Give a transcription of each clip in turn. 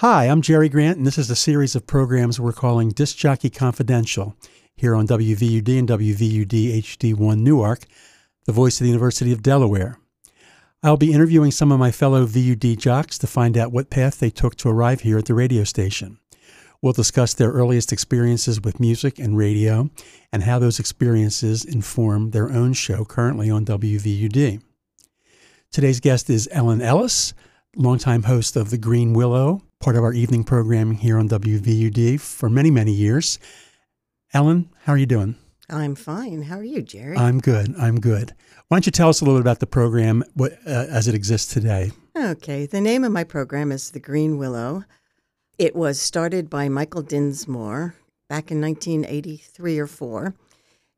Hi, I'm Jerry Grant, and this is a series of programs we're calling Disc Jockey Confidential here on WVUD and WVUD HD1 Newark, the voice of the University of Delaware. I'll be interviewing some of my fellow VUD jocks to find out what path they took to arrive here at the radio station. We'll discuss their earliest experiences with music and radio and how those experiences inform their own show currently on WVUD. Today's guest is Ellen Ellis, longtime host of The Green Willow, part of our evening programming here on WVUD for many, many years. Ellen, how are you doing? I'm fine. How are you, Jerry? I'm good. I'm good. Why don't you tell us a little bit about the program as it exists today? Okay. The name of my program is The Green Willow. It was started by Michael Dinsmore back in 1983 or 4.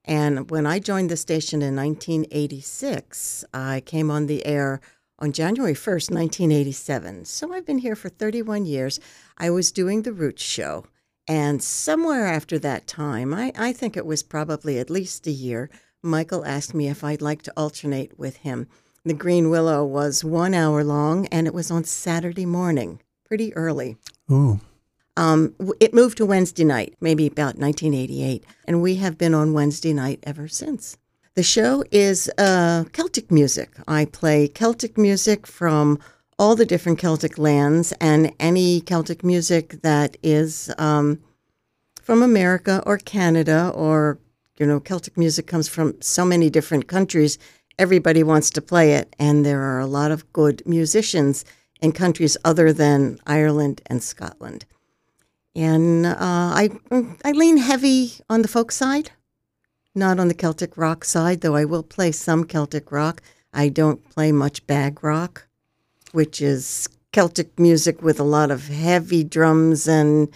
And when I joined the station in 1986, I came on the air on January 1st, 1987. So I've been here for 31 years. I was doing the Roots show. And somewhere after that time, I think it was probably at least a year, Michael asked me if I'd like to alternate with him. The Green Willow was 1 hour long, and it was on Saturday morning, pretty early. Ooh. It moved to Wednesday night, maybe about 1988, and we have been on Wednesday night ever since. The show is Celtic music. I play Celtic music from all the different Celtic lands and any Celtic music that is from America or Canada or, you know, Celtic music comes from so many different countries. Everybody wants to play it, and there are a lot of good musicians in countries other than Ireland and Scotland. And I lean heavy on the folk side. Not on the Celtic rock side, though I will play some Celtic rock. I don't play much bag rock, which is Celtic music with a lot of heavy drums and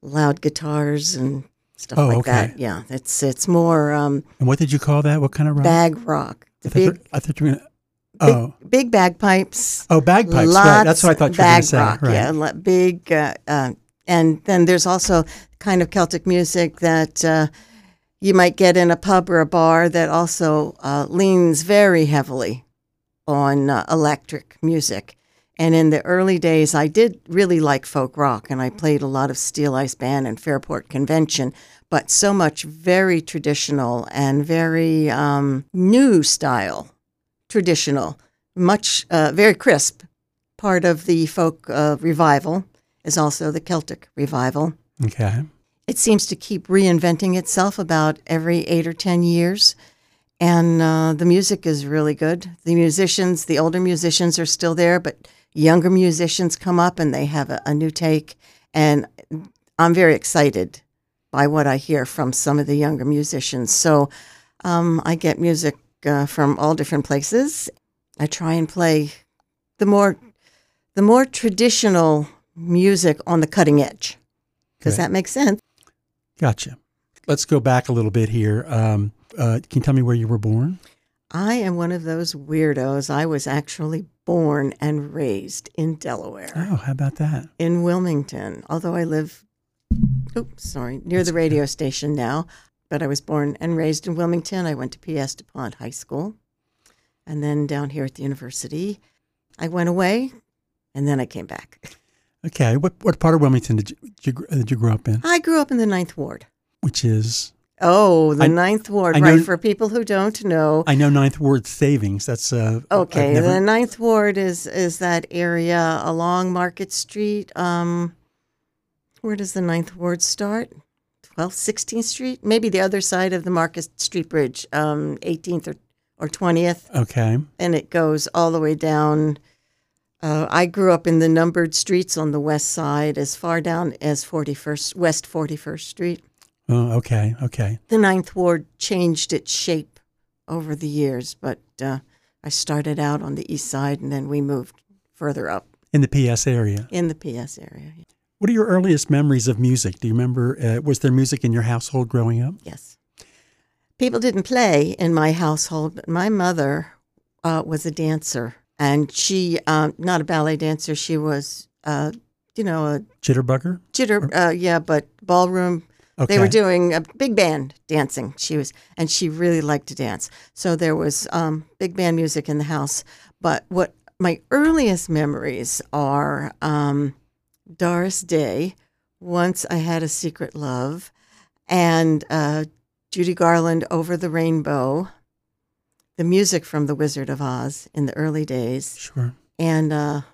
loud guitars and stuff that. Yeah, it's more. And what did you call that? What kind of rock? Bag rock. I thought you were going to. Oh. Big bagpipes. Oh, bagpipes. Right. That's what I thought you were going to say. Bag rock, right. Yeah. Big. And then there's also kind of Celtic music that you might get in a pub or a bar that also leans very heavily on electric music. And in the early days, I did really like folk rock, and I played a lot of Steeleye Span and Fairport Convention, but so much very traditional and very new style, traditional, much very crisp. Part of the folk revival is also the Celtic revival. Okay. It seems to keep reinventing itself about every 8 or 10 years, and the music is really good. The musicians, the older musicians are still there, but younger musicians come up and they have a new take, and I'm very excited by what I hear from some of the younger musicians. So I get music from all different places. I try and play the more traditional music on the cutting edge. Does that make sense? Gotcha. Let's go back a little bit here. Can you tell me where you were born? I am one of those weirdos. I was actually born and raised in Delaware. Oh, how about that? In Wilmington, although I live near the radio station now. But I was born and raised in Wilmington. I went to P.S. DuPont High School and then down here at the university. I went away and then I came back. Okay, what part of Wilmington did you grow up in? I grew up in the Ninth Ward, which is Ninth Ward. Right, for people who don't know, I know Ninth Ward Savings. That's the Ninth Ward is that area along Market Street. Where does the Ninth Ward start? 12th, 16th Street, maybe the other side of the Market Street Bridge, 18th or 20th. Okay, and it goes all the way down. I grew up in the numbered streets on the west side, as far down as West 41st Street. Oh, okay, okay. The Ninth Ward changed its shape over the years, but I started out on the east side, and then we moved further up. In the P.S. area? In the P.S. area, yeah. What are your earliest memories of music? Do you remember, was there music in your household growing up? Yes. People didn't play in my household, but my mother was a dancer. And she, not a ballet dancer, she was, a... Jitterbugger? But ballroom. Okay. They were doing a big band dancing. And she really liked to dance. So there was big band music in the house. But what my earliest memories are Doris Day, Once I Had a Secret Love, and Judy Garland, Over the Rainbow, the music from The Wizard of Oz in the early days. Sure. And the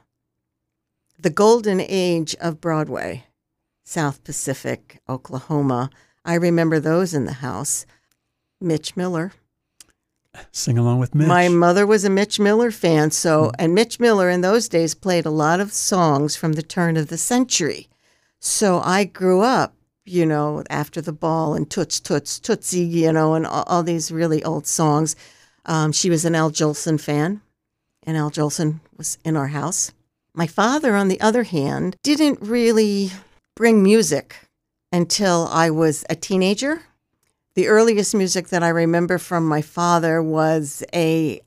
golden age of Broadway, South Pacific, Oklahoma. I remember those in the house. Mitch Miller. Sing along with Mitch. My mother was a Mitch Miller fan, so and Mitch Miller in those days played a lot of songs from the turn of the century. So I grew up, you know, After the Ball and Toots, Toots, Tootsie, you know, and all these really old songs. She was an Al Jolson fan, and Al Jolson was in our house. My father, on the other hand, didn't really bring music until I was a teenager. The earliest music that I remember from my father was a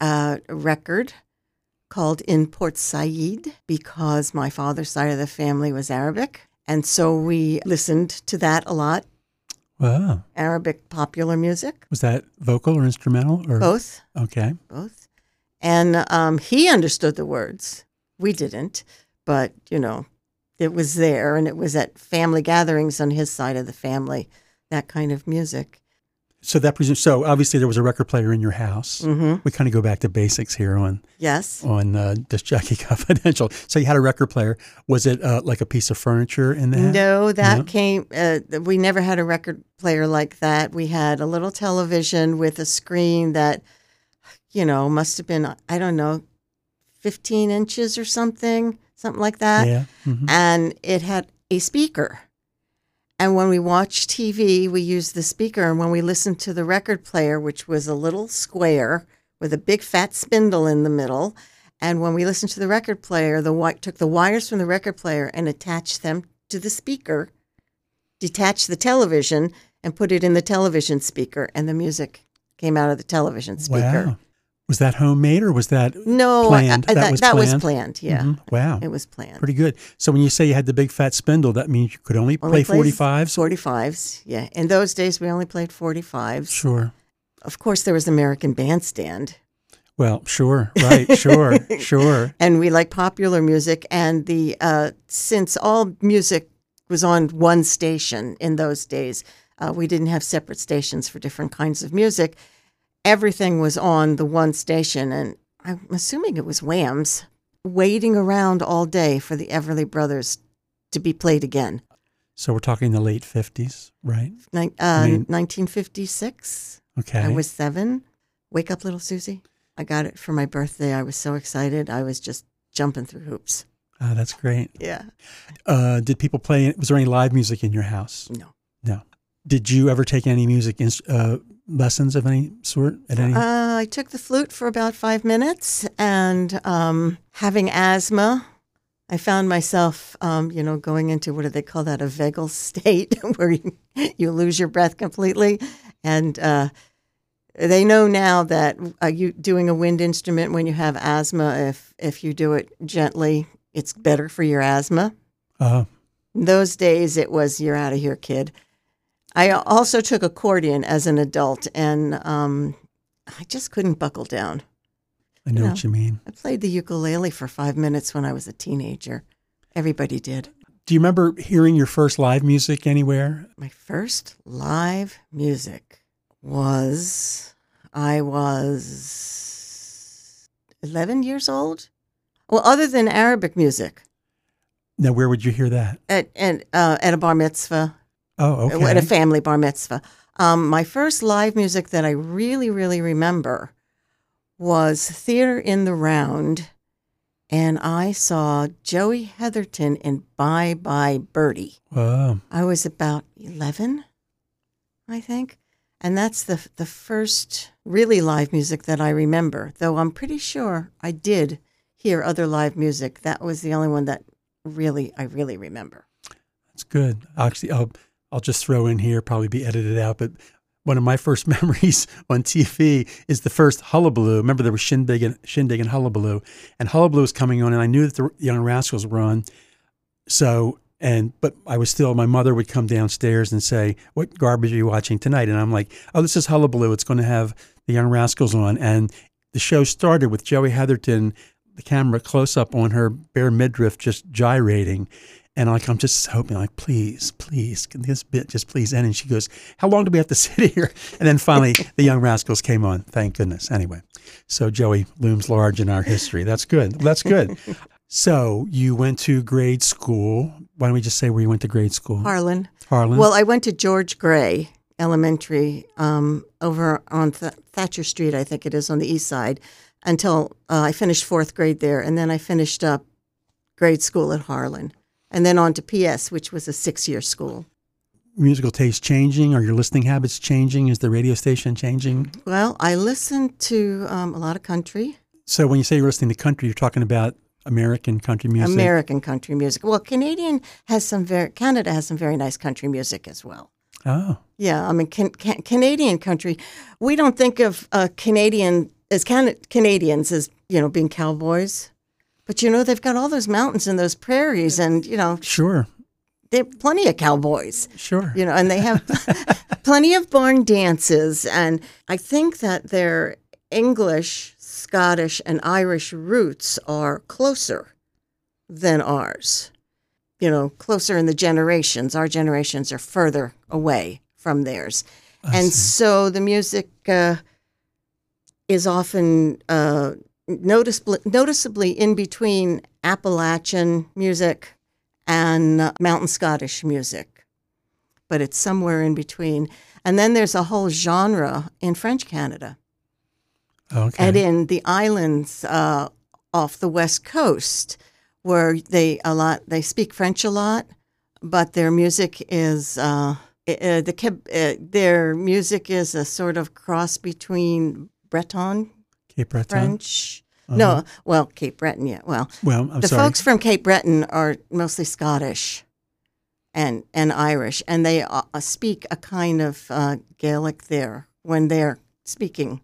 record called In Port Said, because my father's side of the family was Arabic. And so we listened to that a lot. Wow. Arabic popular music. Was that vocal or instrumental? Or? Both. Okay. Both. And he understood the words. We didn't, but, you know, it was there, and it was at family gatherings on his side of the family, that kind of music. So that presumes, so obviously there was a record player in your house. Mm-hmm. We kind of go back to basics here on Disc Jockey Confidential. So you had a record player. Was it like a piece of furniture in that? No, that came. We never had a record player like that. We had a little television with a screen that, you know, must have been, I don't know, 15 inches or something like that. Yeah. Mm-hmm. And it had a speaker. And when we watched TV, we used the speaker. And when we listened to the record player, which was a little square with a big fat spindle in the middle, and when we listened to the record player, took the wires from the record player and attached them to the speaker, detached the television, and put it in the television speaker, and the music came out of the television speaker. Wow. Was that homemade or was that planned? That was planned, yeah. Mm-hmm. Wow. It was planned. Pretty good. So when you say you had the big fat spindle, that means you could only play 45s? 45s, yeah. In those days, we only played 45s. Sure. Of course, there was American Bandstand. Well, sure, right, sure, sure. And we like popular music, and since all music was on one station in those days, we didn't have separate stations for different kinds of music. Everything was on the one station, and I'm assuming it was Wham's, waiting around all day for the Everly Brothers to be played again. So we're talking the late 50s, right? 1956. Okay. I was 7. Wake Up Little Susie. I got it for my birthday. I was so excited. I was just jumping through hoops. Oh, that's great. Yeah. Did people play? Was there any live music in your house? No. No. Did you ever take any music lessons of any sort? I took the flute for about 5 minutes, and having asthma, I found myself, you know, going into, what do they call that, a vagal state where you lose your breath completely. And they know now that you doing a wind instrument when you have asthma, if you do it gently, it's better for your asthma. In those days, it was, you're out of here, kid. I also took accordion as an adult, and I just couldn't buckle down. I know what you mean. I played the ukulele for 5 minutes when I was a teenager. Everybody did. Do you remember hearing your first live music anywhere? My first live music was, I was 11 years old. Well, other than Arabic music. Now, where would you hear that? At a bar mitzvah. Oh, okay. At a family bar mitzvah. My first live music that I really, really remember was Theater in the Round, and I saw Joey Heatherton in Bye Bye Birdie. Wow. I was about 11, I think, and that's the first really live music that I remember, though I'm pretty sure I did hear other live music. That was the only one that I really remember. That's good. Actually, I'll just throw in here, probably be edited out, but one of my first memories on TV is the first Hullabaloo. Remember, there was Shindig and Hullabaloo, and Hullabaloo was coming on, and I knew that the Young Rascals were on. So, but I was still, my mother would come downstairs and say, "What garbage are you watching tonight?" And I'm like, "Oh, this is Hullabaloo. It's going to have the Young Rascals on." And the show started with Joey Heatherton, the camera close up on her bare midriff, just gyrating. And I'm just hoping, like, please, please, can this bit just please end? And she goes, how long do we have to sit here? And then finally, the Young Rascals came on. Thank goodness. Anyway, so Joey looms large in our history. That's good. That's good. So you went to grade school. Why don't we just say where you went to grade school? Harlan. Harlan. Well, I went to George Gray Elementary over on Thatcher Street, I think it is, on the east side, until I finished fourth grade there. And then I finished up grade school at Harlan. And then on to PS, which was a 6-year school. Musical taste changing? Are your listening habits changing? Is the radio station changing? Well, I listened to a lot of country. So when you say you're listening to country, you're talking about American country music? American country music. Well, Canada has some very nice country music as well. Oh. Yeah, I mean, Canadian country. We don't think of Canadians as, you know, being cowboys. But, you know, they've got all those mountains and those prairies and, you know. Sure. They have plenty of cowboys. Sure. You know, and they have plenty of barn dances. And I think that their English, Scottish, and Irish roots are closer than ours. You know, closer in the generations. Our generations are further away from theirs. So the music is often... noticeably in between Appalachian music and Mountain Scottish music, but it's somewhere in between. And then there's a whole genre in French Canada. Okay. And in the islands off the West Coast, where they speak French a lot, but their music is their music is a sort of cross between Breton. Cape Breton? French. No, well, Cape Breton, yeah. Well I'm sorry. The folks from Cape Breton are mostly Scottish and Irish, and they speak a kind of Gaelic there when they're speaking,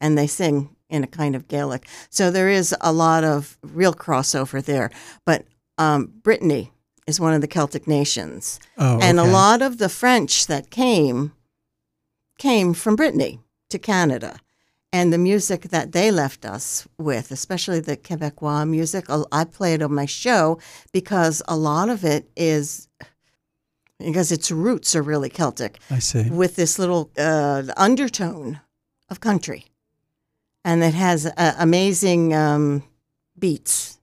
and they sing in a kind of Gaelic. So there is a lot of real crossover there. But Brittany is one of the Celtic nations. Oh, okay. And a lot of the French that came from Brittany to Canada. And the music that they left us with, especially the Quebecois music, I play it on my show because a lot of it is, because its roots are really Celtic. I see. With this little undertone of country. And it has amazing beats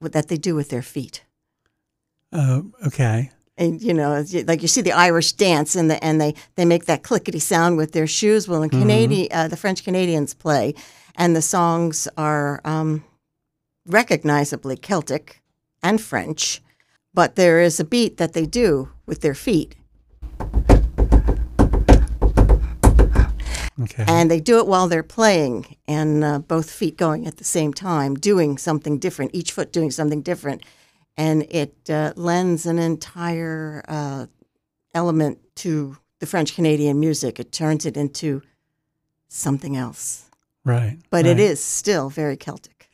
that they do with their feet. Okay. And, you know, like you see the Irish dance and they make that clickety sound with their shoes. Well, in the French Canadians play, and the songs are recognizably Celtic and French, but there is a beat that they do with their feet. Okay. And they do it while they're playing, and both feet going at the same time, doing something different, each foot doing something different. And it lends an entire element to the French Canadian music. It turns it into something else. Right. But right. It is still very Celtic.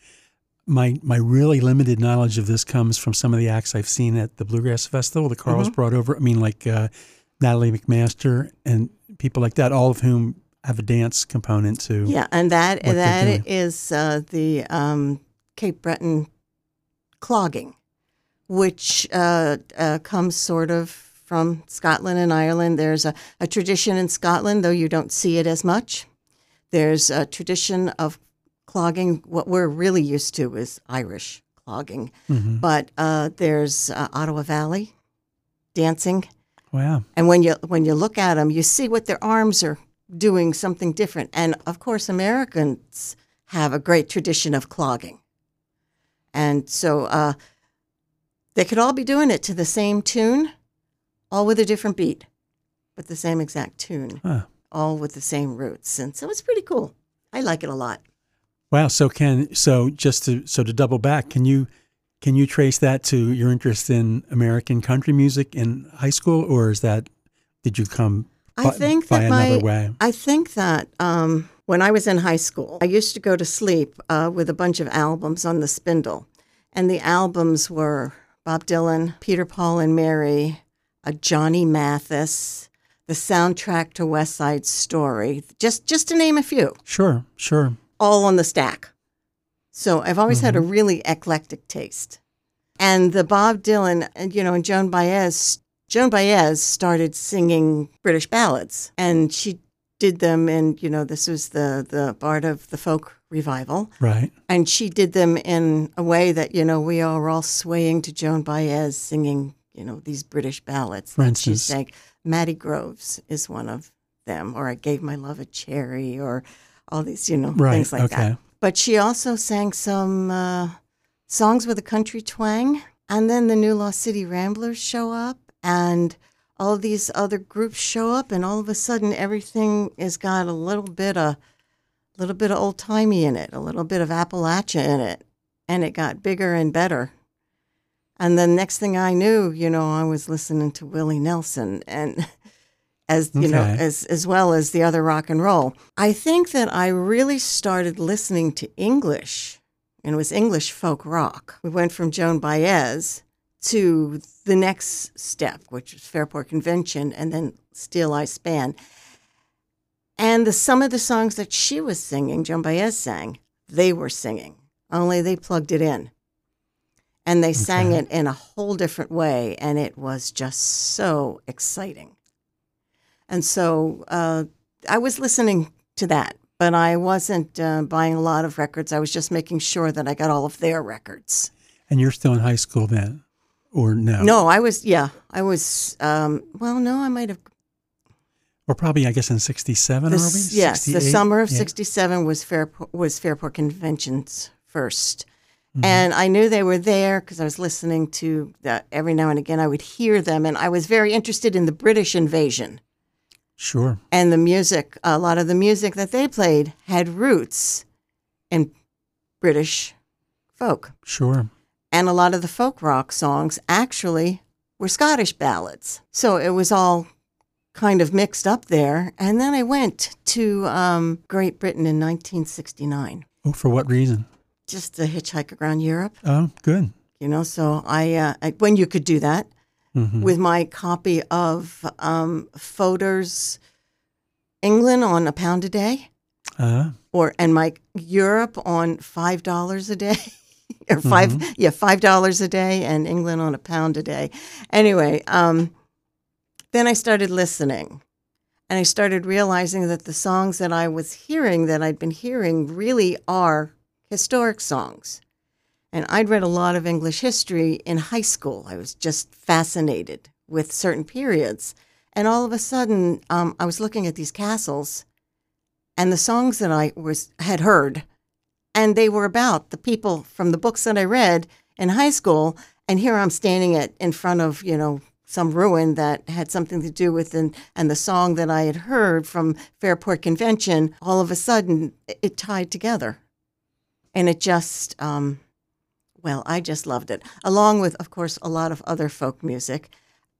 My really limited knowledge of this comes from some of the acts I've seen at the Bluegrass Festival. The Carls brought over, I mean, like Natalie McMaster and people like that, all of whom have a dance component to. Yeah, and that is the Cape Breton clogging, which comes sort of from Scotland and Ireland. There's a tradition in Scotland, though you don't see it as much. There's a tradition of clogging. What we're really used to is Irish clogging. Mm-hmm. But there's Ottawa Valley dancing. Wow. And when you look at them, you see what their arms are doing, something different. And, of course, Americans have a great tradition of clogging. And so... they could all be doing it to the same tune, all with a different beat, but the same exact tune, all with the same roots. And so it's pretty cool. I like it a lot. Wow. So to double back, can you trace that to your interest in American country music in high school, or is that did you come another way? I think that when I was in high school, I used to go to sleep with a bunch of albums on the spindle, and the albums were Bob Dylan, Peter, Paul, and Mary, Johnny Mathis, the soundtrack to West Side Story, just to name a few. Sure, sure. All on the stack. So I've always had a really eclectic taste. And the Bob Dylan, and, you know, and Joan Baez started singing British ballads, and she did them in, you know, this was the part of the folk revival. Right. And she did them in a way that, you know, we are all swaying to Joan Baez singing, you know, these British ballads. For instance. She sang Mattie Groves is one of them, or I Gave My Love a Cherry, or all these, you know, right, things like that. But she also sang some songs with a country twang. And then the New Lost City Ramblers show up, and all these other groups show up, and all of a sudden everything has got a little bit of old-timey in it, a little bit of Appalachia in it, and it got bigger and better. And the next thing I knew, you know, I was listening to Willie Nelson, and as you know, as well as the other rock and roll. I think that I really started listening to English, and it was English folk rock. We went from Joan Baez to the next step, which was Fairport Convention, and then Steeleye Span. And some of the songs that she was singing, Joan Baez sang, they were singing, only they plugged it in. And they sang it in a whole different way, and it was just so exciting. And so I was listening to that, but I wasn't buying a lot of records. I was just making sure that I got all of their records. And you're still in high school then? Or no? No, I was, well, no, I might have. Or probably, I guess, in 67 or maybe? Yes, 68? The summer of 67 was Fairport Convention's first. Mm-hmm. And I knew they were there because I was listening to that every now and again. I would hear them, and I was very interested in the British invasion. Sure. And the music, a lot of the music that they played had roots in British folk. Sure. And a lot of the folk rock songs actually were Scottish ballads. So it was all kind of mixed up there. And then I went to Great Britain in 1969. Oh, for what reason? Just a hitchhike around Europe. Oh, good. You know, so I when you could do that, mm-hmm. with my copy of Fodor's England on £1 a day, and my Europe on $5 a day. Or $5 a day, and England on £1 a day. Anyway, then I started listening, and I started realizing that the songs that I was hearing, that I'd been hearing, really are historic songs. And I'd read a lot of English history in high school. I was just fascinated with certain periods. And all of a sudden, I was looking at these castles, and the songs that I had heard, and they were about the people from the books that I read in high school. And here I'm standing in front of, you know, some ruin that had something to do with, and the song that I had heard from Fairport Convention, all of a sudden it tied together. And it just, well, I just loved it. Along with, of course, a lot of other folk music.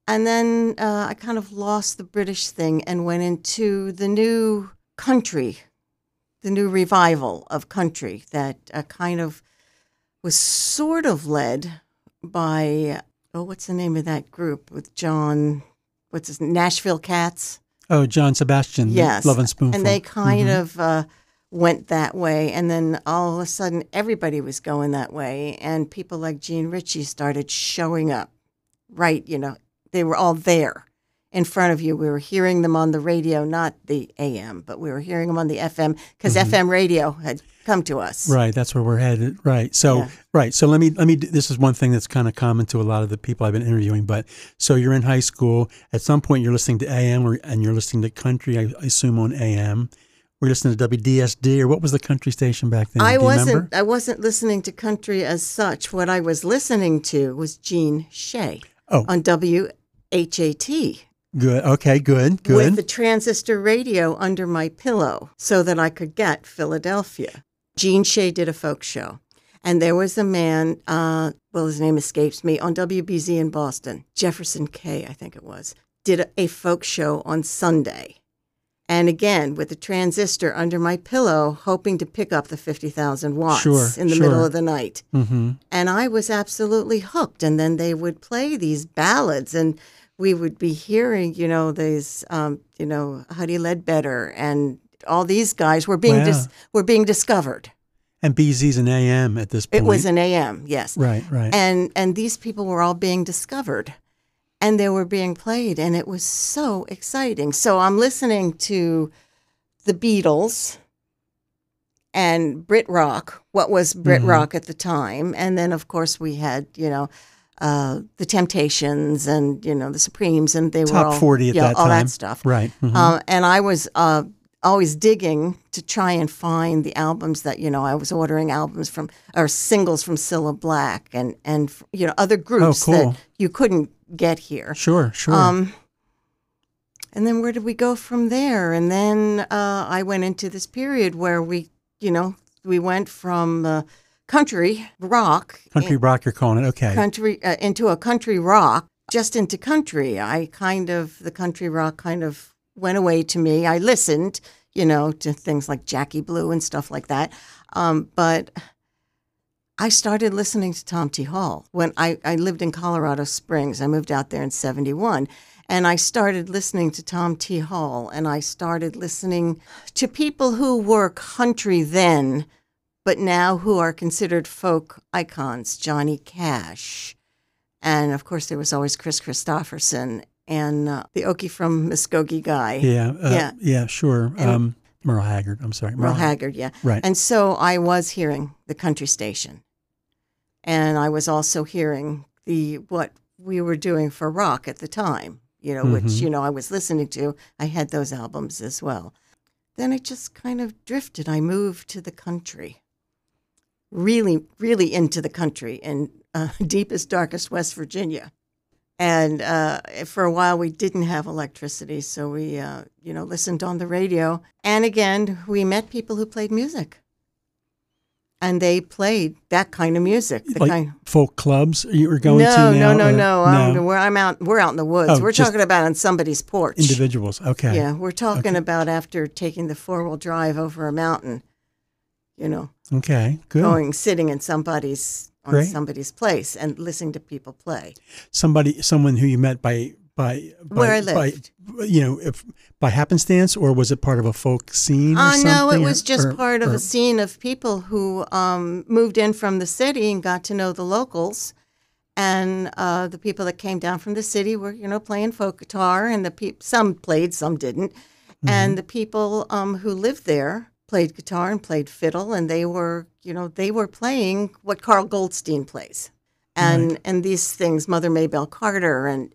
And then I kind of lost the British thing and went into the new country, the new revival of country that kind of was sort of led by, what's the name of that group with John, Nashville Cats? Oh, John Sebastian, yes. Love and Spoonful. And they kind of went that way, and then all of a sudden everybody was going that way, and people like Gene Ritchie started showing up, right, you know, they were all there. In front of you, we were hearing them on the radio, not the AM, but we were hearing them on the FM because FM radio had come to us. Right, that's where we're headed. Right, so let me. This is one thing that's kind of common to a lot of the people I've been interviewing. But so you're in high school. At some point, you're listening to AM, and you're listening to country. I assume on AM, we're listening to WDSD, or what was the country station back then? I wasn't listening to country as such. What I was listening to was Gene Shay on WHAT. Good. Okay, good. With the transistor radio under my pillow so that I could get Philadelphia. Gene Shay did a folk show. And there was a man, well, his name escapes me, on WBZ in Boston. Jefferson K, I think it was, did a folk show on Sunday. And again, with the transistor under my pillow, hoping to pick up the 50,000 watts in the middle of the night. Mm-hmm. And I was absolutely hooked. And then they would play these ballads, and we would be hearing, you know, these, you know, Huddie Ledbetter, and all these guys were being discovered. And BZ's an AM at this point. It was an AM, yes. Right, right. And these people were all being discovered, and they were being played, and it was so exciting. So I'm listening to the Beatles and Brit Rock, what was Brit Rock at the time, and then, of course, we had, you know, the Temptations and, you know, the Supremes, and they were all, 40 at that time. All that stuff. Right. Mm-hmm. And I was always digging to try and find the albums that, you know, I was ordering albums from, or singles from Cilla Black and you know, other groups that you couldn't get here. Sure, sure. And then where did we go from there? And then I went into this period where we, you know, we went from country rock. Country rock, you're calling it, okay. Country into a country rock, just into country. The country rock kind of went away to me. I listened, you know, to things like Jackie Blue and stuff like that. But I started listening to Tom T. Hall when I lived in Colorado Springs. I moved out there in 1971. And I started listening to Tom T. Hall, and I started listening to people who were country then, but now who are considered folk icons, Johnny Cash. And, of course, there was always Chris Christopherson and the Okie from Muskogee guy. Yeah, yeah, sure. Merle Haggard, I'm sorry. Merle Haggard, yeah. Right. And so I was hearing the country station, and I was also hearing what we were doing for rock at the time, you know, which, you know, I was listening to. I had those albums as well. Then it just kind of drifted. I moved to the country, really, really into the country in deepest, darkest West Virginia. And for a while, we didn't have electricity, so we, you know, listened on the radio. And again, we met people who played music. And they played that kind of music, the like kind folk clubs you were going to. Now, no. We're out in the woods. We're talking about on somebody's porch. Individuals, okay. Yeah, we're talking about after taking the 4-wheel drive over a mountain. You know. Okay. Good. Sitting in somebody's place and listening to people play. Someone who you met by where I lived. By, you know, by happenstance, or was it part of a folk scene or something? No, it was just part of a scene of people who moved in from the city and got to know the locals. And the people that came down from the city were, you know, playing folk guitar, and some played, some didn't. Mm-hmm. And the people who lived there played guitar and played fiddle, and they were, you know, they were playing what Carl Goldstein plays. And and these things, Mother Maybelle Carter and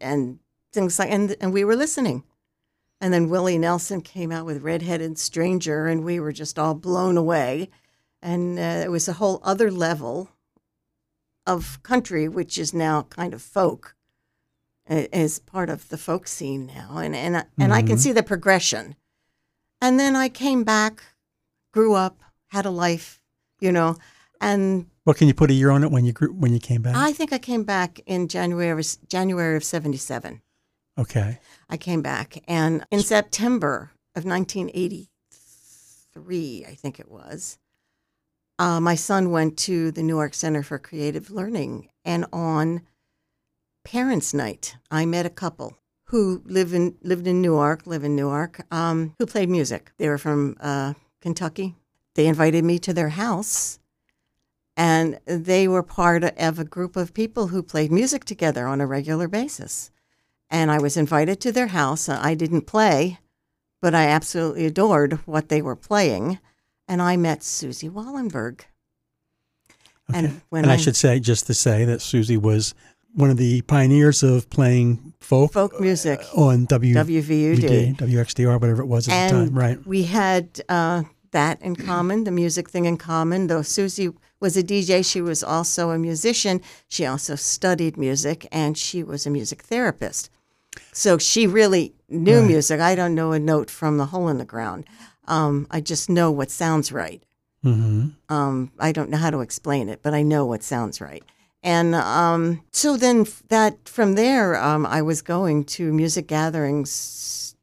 things like, and we were listening. And then Willie Nelson came out with Red-Headed Stranger, and we were just all blown away. And it was a whole other level of country, which is now kind of folk, is part of the folk scene now. And I can see the progression. And then I came back, grew up, had a life, you know, and... Well, can you put a year on it when you came back? I think I came back in January of 1977. Okay. I came back, and in September of 1983, I think it was, my son went to the Newark Center for Creative Learning, and on Parents' Night, I met a couple who live in Newark, who played music. They were from Kentucky. They invited me to their house, and they were part of a group of people who played music together on a regular basis. And I was invited to their house. I didn't play, but I absolutely adored what they were playing. And I met Susie Wallenberg. Okay. And I should say, just to say that Susie was one of the pioneers of playing folk music on WVUD, WXDR, whatever it was at the time. Right. We had that in common, the music thing in common. Though Susie was a DJ, she was also a musician. She also studied music, and she was a music therapist. So she really knew music. I don't know a note from the hole in the ground. I just know what sounds right. Mm-hmm. I don't know how to explain it, but I know what sounds right. And so then from there, I was going to music gatherings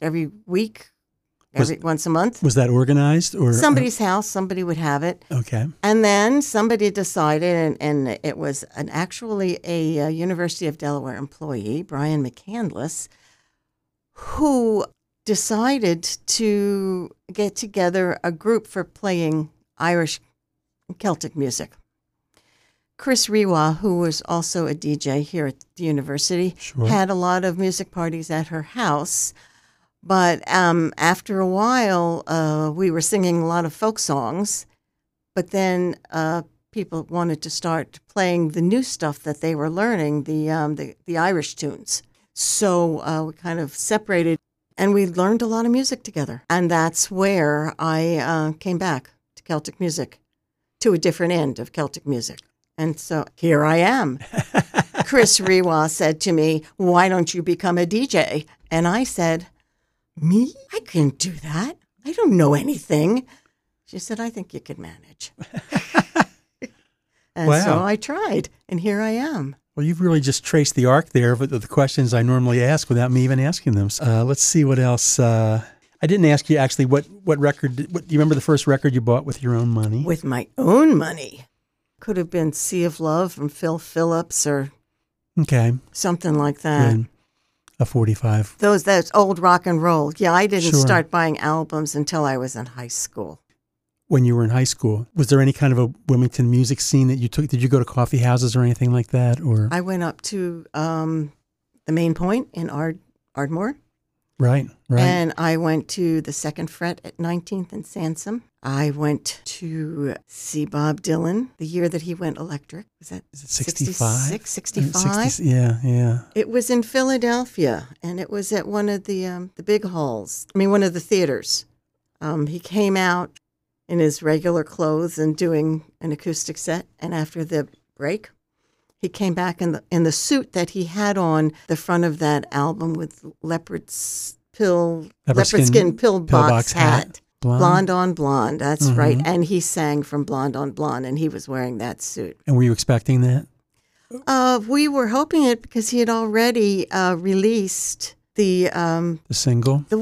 every week, once a month. Was that organized? Or somebody's house, somebody would have it. Okay. And then somebody decided, and it was actually a University of Delaware employee, Brian McCandless, who decided to get together a group for playing Irish Celtic music. Chris Rewa, who was also a DJ here at the university, sure, had a lot of music parties at her house. But after a while, we were singing a lot of folk songs. But then people wanted to start playing the new stuff that they were learning, the Irish tunes. So we kind of separated, and we learned a lot of music together. And that's where I came back to Celtic music, to a different end of Celtic music. And so here I am. Chris Rewa said to me, "Why don't you become a DJ?" And I said, "Me? I couldn't do that. I don't know anything." She said, "I think you could manage." And wow. So I tried, and here I am. Well, you've really just traced the arc there with the questions I normally ask without me even asking them. So, let's see what else. I didn't ask you actually what record. Do you remember the first record you bought with your own money? With my own money. Could have been Sea of Love from Phil Phillips or something like that. Good. A 45. That's old rock and roll. Yeah, I didn't start buying albums until I was in high school. When you were in high school, was there any kind of a Wilmington music scene that you took? Did you go to coffee houses or anything like that? Or I went up to the Main Point in Ardmore. Right, right. And I went to the Second Fret at 19th and Sansom. I went to see Bob Dylan the year that he went electric. Was that 65? 65? Yeah, yeah. It was in Philadelphia, and it was at one of the big halls. I mean, one of the theaters. He came out in his regular clothes and doing an acoustic set, and after the break, he came back in the suit that he had on the front of that album with leopard skin pillbox hat. Blonde on Blonde, that's right. And he sang from Blonde on Blonde, and he was wearing that suit. And were you expecting that? We were hoping it because he had already released the single. The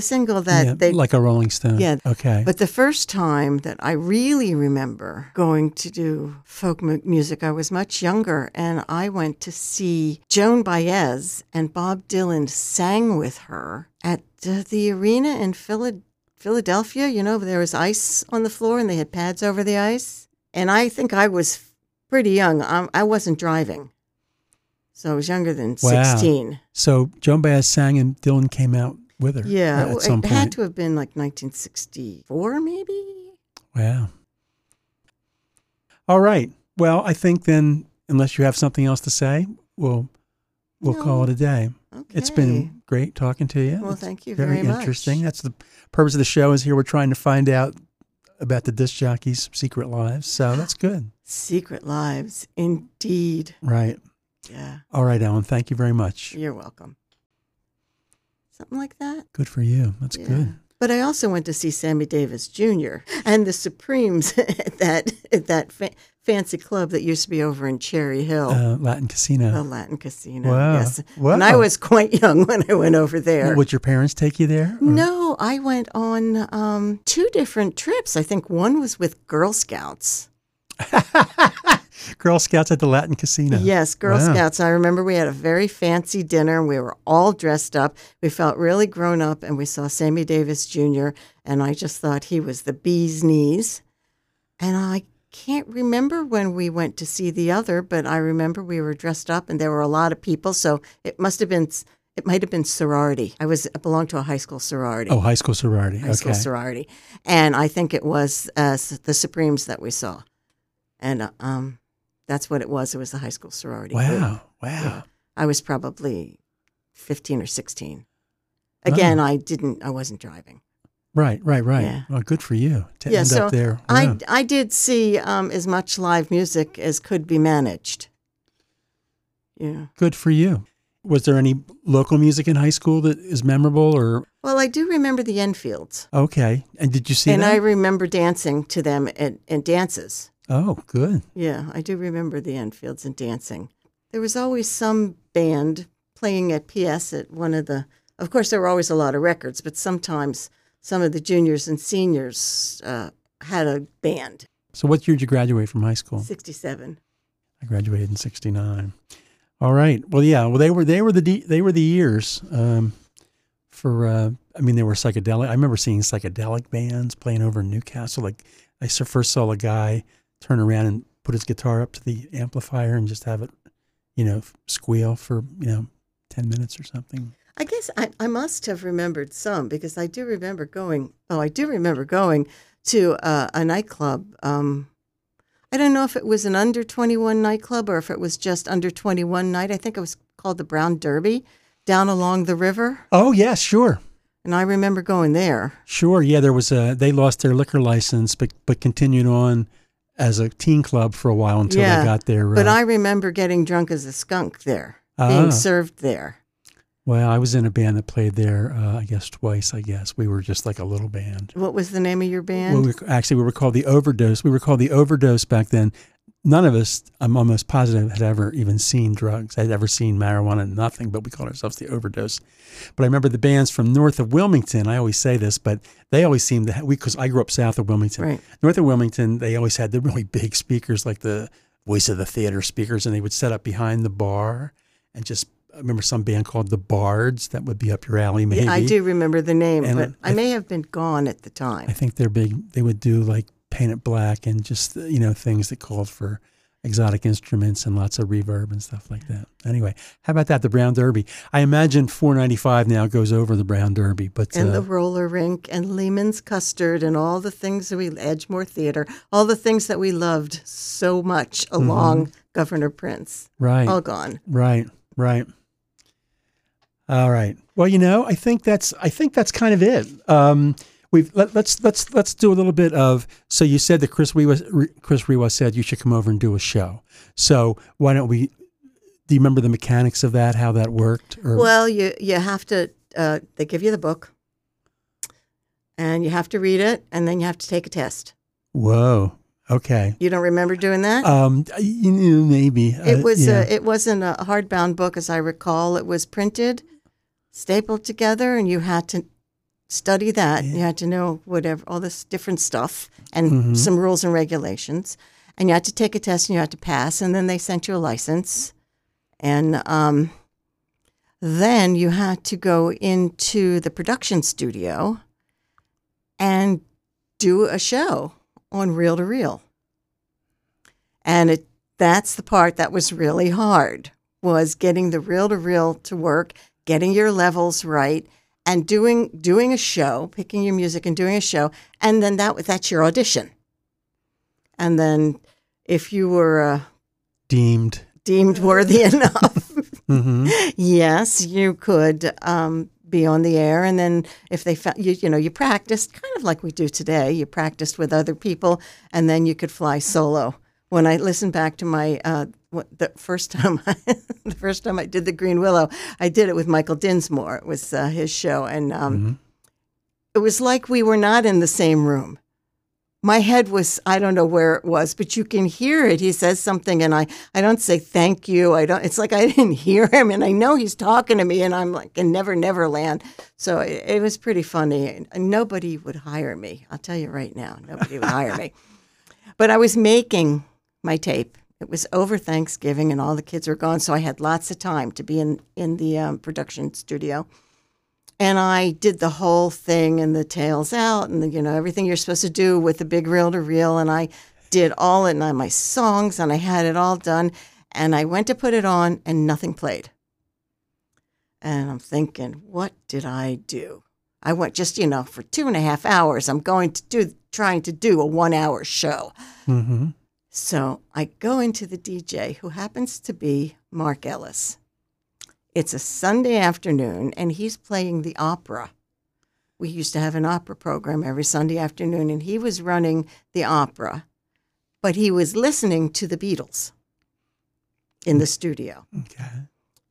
single that they like a Rolling Stone. Yeah, okay. But the first time that I really remember going to do folk music, I was much younger, and I went to see Joan Baez, and Bob Dylan sang with her at the arena in Philadelphia, there was ice on the floor and they had pads over the ice. And I think I was pretty young. I wasn't driving. So I was younger than 16. So Joan Baez sang and Dylan came out with her. Yeah, at some point. It had to have been like 1964 maybe. Wow. All right. Well, I think then, unless you have something else to say, we'll call it a day. Okay. It's been great talking to you. Well, thank you very much. Interesting. That's the purpose of the show is here. We're trying to find out about the disc jockeys' secret lives. So that's good. Secret lives, indeed. Right. Yeah. All right, Ellen. Thank you very much. You're welcome. Something like that. Good for you. That's good. But I also went to see Sammy Davis Jr. and the Supremes at that fancy club that used to be over in Cherry Hill. Latin Casino. The Latin Casino, wow. Yes. Wow. And I was quite young when I went over there. Would your parents take you there? Or? No, I went on 2 different trips. I think one was with Girl Scouts. Girl Scouts at the Latin Casino. Yes, Girl Scouts. I remember we had a very fancy dinner and we were all dressed up. We felt really grown up and we saw Sammy Davis Jr. and I just thought he was the bee's knees. And I can't remember when we went to see the other, but I remember we were dressed up and there were a lot of people, so it might have been sorority. I belonged to a high school sorority. Oh, high school sorority. High school sorority. And I think it was the Supremes that we saw. And that's what it was. It was the high school sorority. Wow. Group. Wow. Yeah. I was probably 15 or 16. Again, I wasn't driving. Right. Yeah. Well, good for you to end up there. Wow. I did see as much live music as could be managed. Yeah. Good for you. Was there any local music in high school that is memorable? Or well, I do remember the Enfields. Okay. And did you see them? And I remember dancing to them in dances. Oh, good. Yeah, I do remember the Enfields and dancing. There was always some band playing at PS at one of the... Of course, there were always a lot of records, but sometimes... Some of the juniors and seniors had a band. So what year did you graduate from high school? 67. I graduated in 69. All right. Well, yeah. Well, they were the years for. I mean, they were psychedelic. I remember seeing psychedelic bands playing over in Newcastle. Like I first saw a guy turn around and put his guitar up to the amplifier and just have it, you know, squeal for, you know, 10 minutes or something. I guess I must have remembered some, because I do remember going, to a nightclub. I don't know if it was an under 21 nightclub or if it was just under 21 night. I think it was called the Brown Derby down along the river. Oh, yeah, sure. And I remember going there. Sure, yeah, there was a, they lost their liquor license, but continued on as a teen club for a while until they got their... But I remember getting drunk as a skunk there, being served there. Well, I was in a band that played there, I guess, twice, We were just like a little band. What was the name of your band? Well, we were called The Overdose. We were called The Overdose back then. None of us, I'm almost positive, had ever even seen drugs. I'd ever seen marijuana, nothing, but we called ourselves The Overdose. But I remember the bands from north of Wilmington, I always say this, but they always seemed to have, because I grew up south of Wilmington. Right. North of Wilmington, they always had the really big speakers, like the Voice of the Theater speakers, and they would set up behind the bar and just, I remember some band called The Bards that would be up your alley, maybe. Yeah, I do remember the name, and but I may have been gone at the time. I think they're big, they would do like Paint It Black and just, you know, things that called for exotic instruments and lots of reverb and stuff like that. Anyway, how about that, the Brown Derby? I imagine $4.95 now goes over the Brown Derby. But, and the roller rink and Lehman's Custard and all the things that we, Edgemore Theater, all the things that we loved so much along Governor Prince. Right. All gone. Right, right. All right. Well, you know, I think that's kind of it. Let's do a little bit of. So you said that Chris Rewa said you should come over and do a show. So why don't we? Do you remember the mechanics of that? How that worked? Or? Well, you have to. They give you the book, and you have to read it, and then you have to take a test. Whoa. Okay. You don't remember doing that? Maybe. It was. Yeah. It wasn't a hardbound book, as I recall. It was printed, stapled together, and you had to study that. Yeah. You had to know whatever, all this different stuff and some rules and regulations. And you had to take a test and you had to pass. And then they sent you a license. And then you had to go into the production studio and do a show on reel to reel. And that's the part that was really hard, was getting the reel to reel to work, getting your levels right, and doing a show, picking your music and doing a show, and then that's your audition. And then if you were deemed worthy enough, yes, you could be on the air. And then if they found you, you know, you practiced kind of like we do today. You practiced with other people, and then you could fly solo. When I listened back to my the first time I did The Green Willow, I did it with Michael Dinsmore. It was his show, and it was like we were not in the same room. My head was, I don't know where it was, but you can hear it. He says something, and I don't say thank you. I don't. It's like I didn't hear him, and I know he's talking to me, and I'm like in Never Never Land. So it was pretty funny. Nobody would hire me. I'll tell you right now, nobody would hire me. But I was making my tape. It was over Thanksgiving, and all the kids were gone, so I had lots of time to be in the production studio. And I did the whole thing, and the tails out, and you know, everything you're supposed to do with the big reel-to-reel, and I did all it, and my songs, and I had it all done, and I went to put it on, and nothing played. And I'm thinking, what did I do? I went just, you know, for 2.5 hours, I'm going to trying to do a 1-hour show. Mm-hmm. So I go into the DJ, who happens to be Mark Ellis. It's a Sunday afternoon, and he's playing the opera. We used to have an opera program every Sunday afternoon, and he was running the opera, but he was listening to the Beatles in the studio. Okay.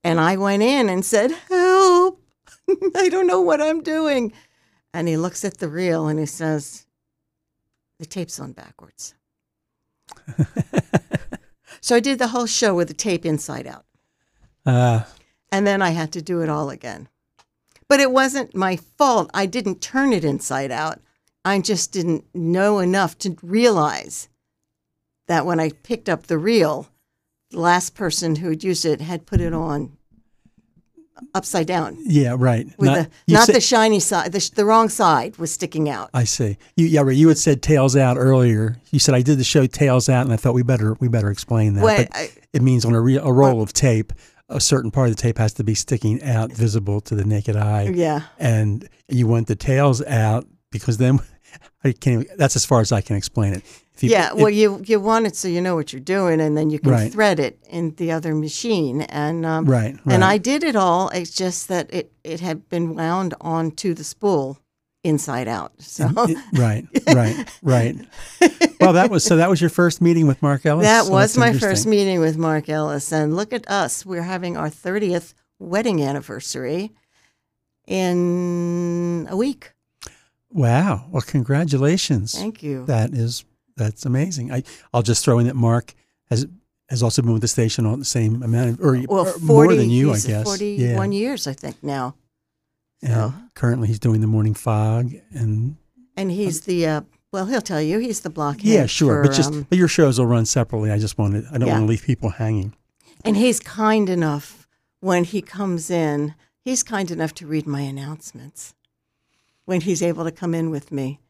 And I went in and said, help, I don't know what I'm doing. And he looks at the reel, and he says, the tape's on backwards. So I did the whole show with the tape inside out. And then I had to do it all again. But it wasn't my fault. I didn't turn it inside out. I just didn't know enough to realize that when I picked up the reel, the last person who had used it had put it on upside down. Yeah, right. With the shiny side. The wrong side was sticking out. I see. You had said tails out earlier. You said I did the show Tails Out, and I thought we better explain that. Well, it means on a roll of tape, a certain part of the tape has to be sticking out, visible to the naked eye. Yeah. And you want the tails out because then I can't. That's as far as I can explain it. You want it so you know what you're doing, and then you can thread it in the other machine. And and I did it all. It's just that it had been wound onto the spool inside out. So Well, that was your first meeting with Mark Ellis. That was my first meeting with Mark Ellis, and look at us. We're having our 30th wedding anniversary in a week. Wow! Well, congratulations. Thank you. That's amazing. I'll just throw in that Mark has also been with the station on the same amount of, or more than you, I guess. 41 years, I think, now. Yeah. So. Currently, he's doing the Morning Fog, and he's he'll tell you he's the blockhead. Yeah, sure. But your shows will run separately. I don't want to leave people hanging. And he's kind enough when he comes in. He's kind enough to read my announcements when he's able to come in with me.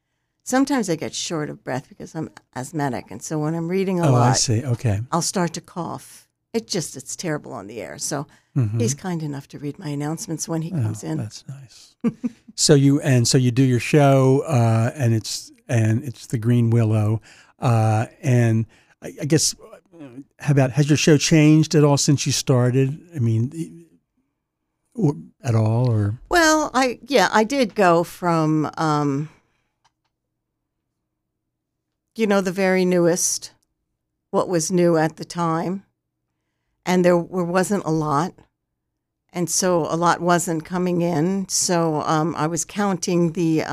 Sometimes I get short of breath because I'm asthmatic, and so when I'm reading a lot, I see. Okay. I'll start to cough. It's terrible on the air. So he's kind enough to read my announcements when he comes in. That's nice. So you do your show, and it's the Green Willow, and I guess has your show changed at all since you started? I mean, at all or? Well, I did go from. The very newest, what was new at the time. And there wasn't a lot. And so a lot wasn't coming in. So I was counting there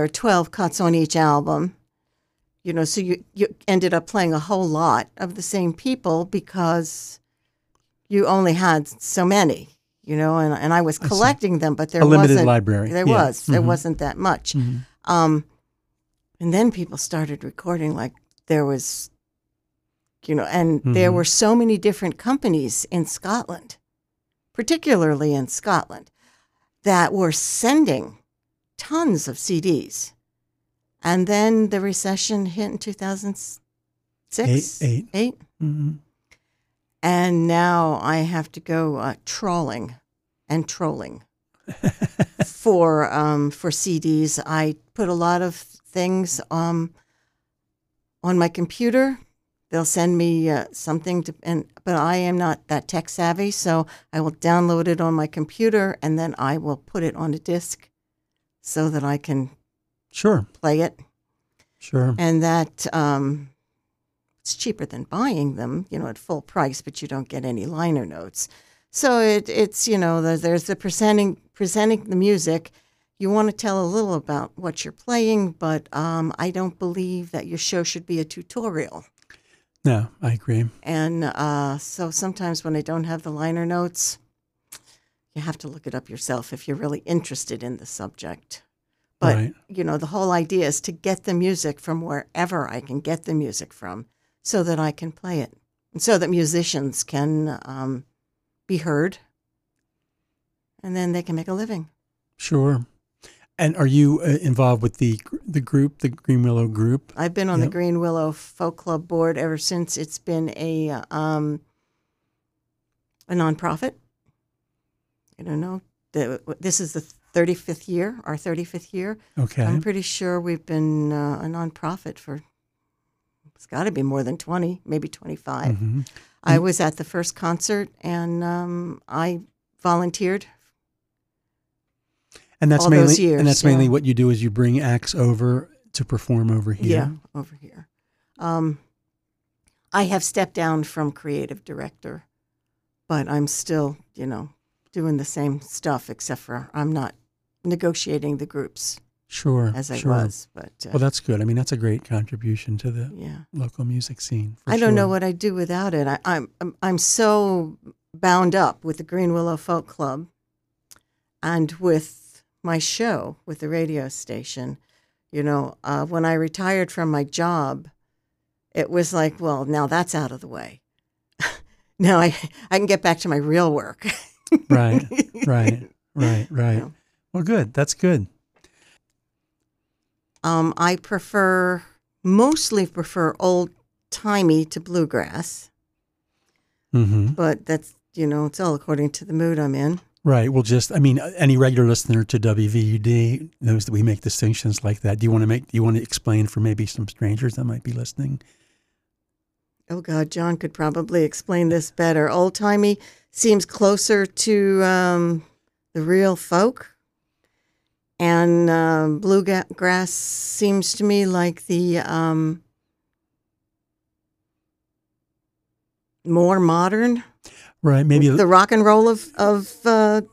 are 12 cuts on each album. So you ended up playing a whole lot of the same people because you only had so many, and I was collecting them, but there wasn't a limited library. There wasn't that much. Mm-hmm. And then people started recording like there was, and there were so many different companies in Scotland, particularly in Scotland, that were sending tons of CDs. And then the recession hit in 2006. Eight. Mm-hmm. And now I have to go trolling for CDs. I put a lot of things on my computer. They'll send me something, but I am not that tech savvy, so I will download it on my computer and then I will put it on a disc so that I can play it. Sure. And that it's cheaper than buying them, at full price, but you don't get any liner notes. So there's the presenting the music. You want to tell a little about what you're playing, but I don't believe that your show should be a tutorial. No, I agree. And so sometimes when I don't have the liner notes, you have to look it up yourself if you're really interested in the subject. But, the whole idea is to get the music from wherever I can get the music from so that I can play it and so that musicians can be heard and then they can make a living. Sure. And are you involved with the group, the Green Willow group? I've been on the Green Willow Folk Club board ever since it's been a nonprofit. I don't know. This is the 35th year, our 35th year. Okay. I'm pretty sure we've been a nonprofit for, it's got to be more than 20, maybe 25. Mm-hmm. I was at the first concert and I volunteered. And that's mainly what you do is you bring acts over to perform over here. Yeah, over here. I have stepped down from creative director, but I'm still, doing the same stuff except for I'm not negotiating the groups. Sure, as I was. But well, that's good. I mean, that's a great contribution to the local music scene. I don't know what I'd do without it. I'm so bound up with the Green Willow Folk Club and with my show with the radio station, when I retired from my job, it was like, well, now that's out of the way. Now I can get back to my real work. Right. Yeah. Well, good. That's good. I mostly prefer old timey to bluegrass. Mm-hmm. But that's, you know, it's all according to the mood I'm in. Right. Well, just, I mean, any regular listener to WVUD knows that we make distinctions like that. Do you want to explain for maybe some strangers that might be listening? Oh God, John could probably explain this better. Old timey seems closer to the real folk, and bluegrass seems to me like the more modern. Right, maybe the rock and roll of folk.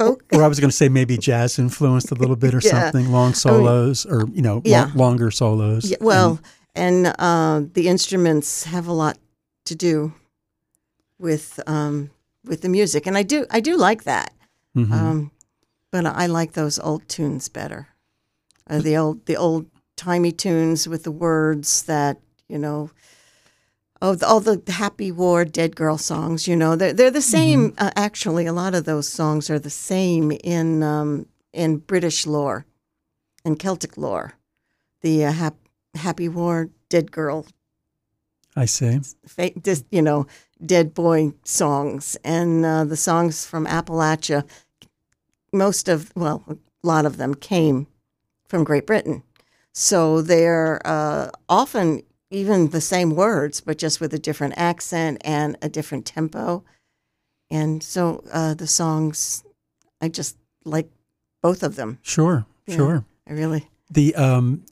Or I was going to say maybe jazz influenced a little bit or something, long solos or, you know, longer solos. Yeah, well, and the instruments have a lot to do with the music, and I do like that, mm-hmm. But I like those old tunes better, the old timey tunes with the words that, you know. Oh, all the Happy War, Dead Girl songs, you know, they're the same. Mm-hmm. Actually, a lot of those songs are the same in British lore and Celtic lore. The Happy War, Dead Girl. I see. You know, Dead Boy songs and the songs from Appalachia. A lot of them came from Great Britain, so they're often. Even the same words, but just with a different accent and a different tempo. And so the songs, I just like both of them. Sure, yeah, sure. I really. The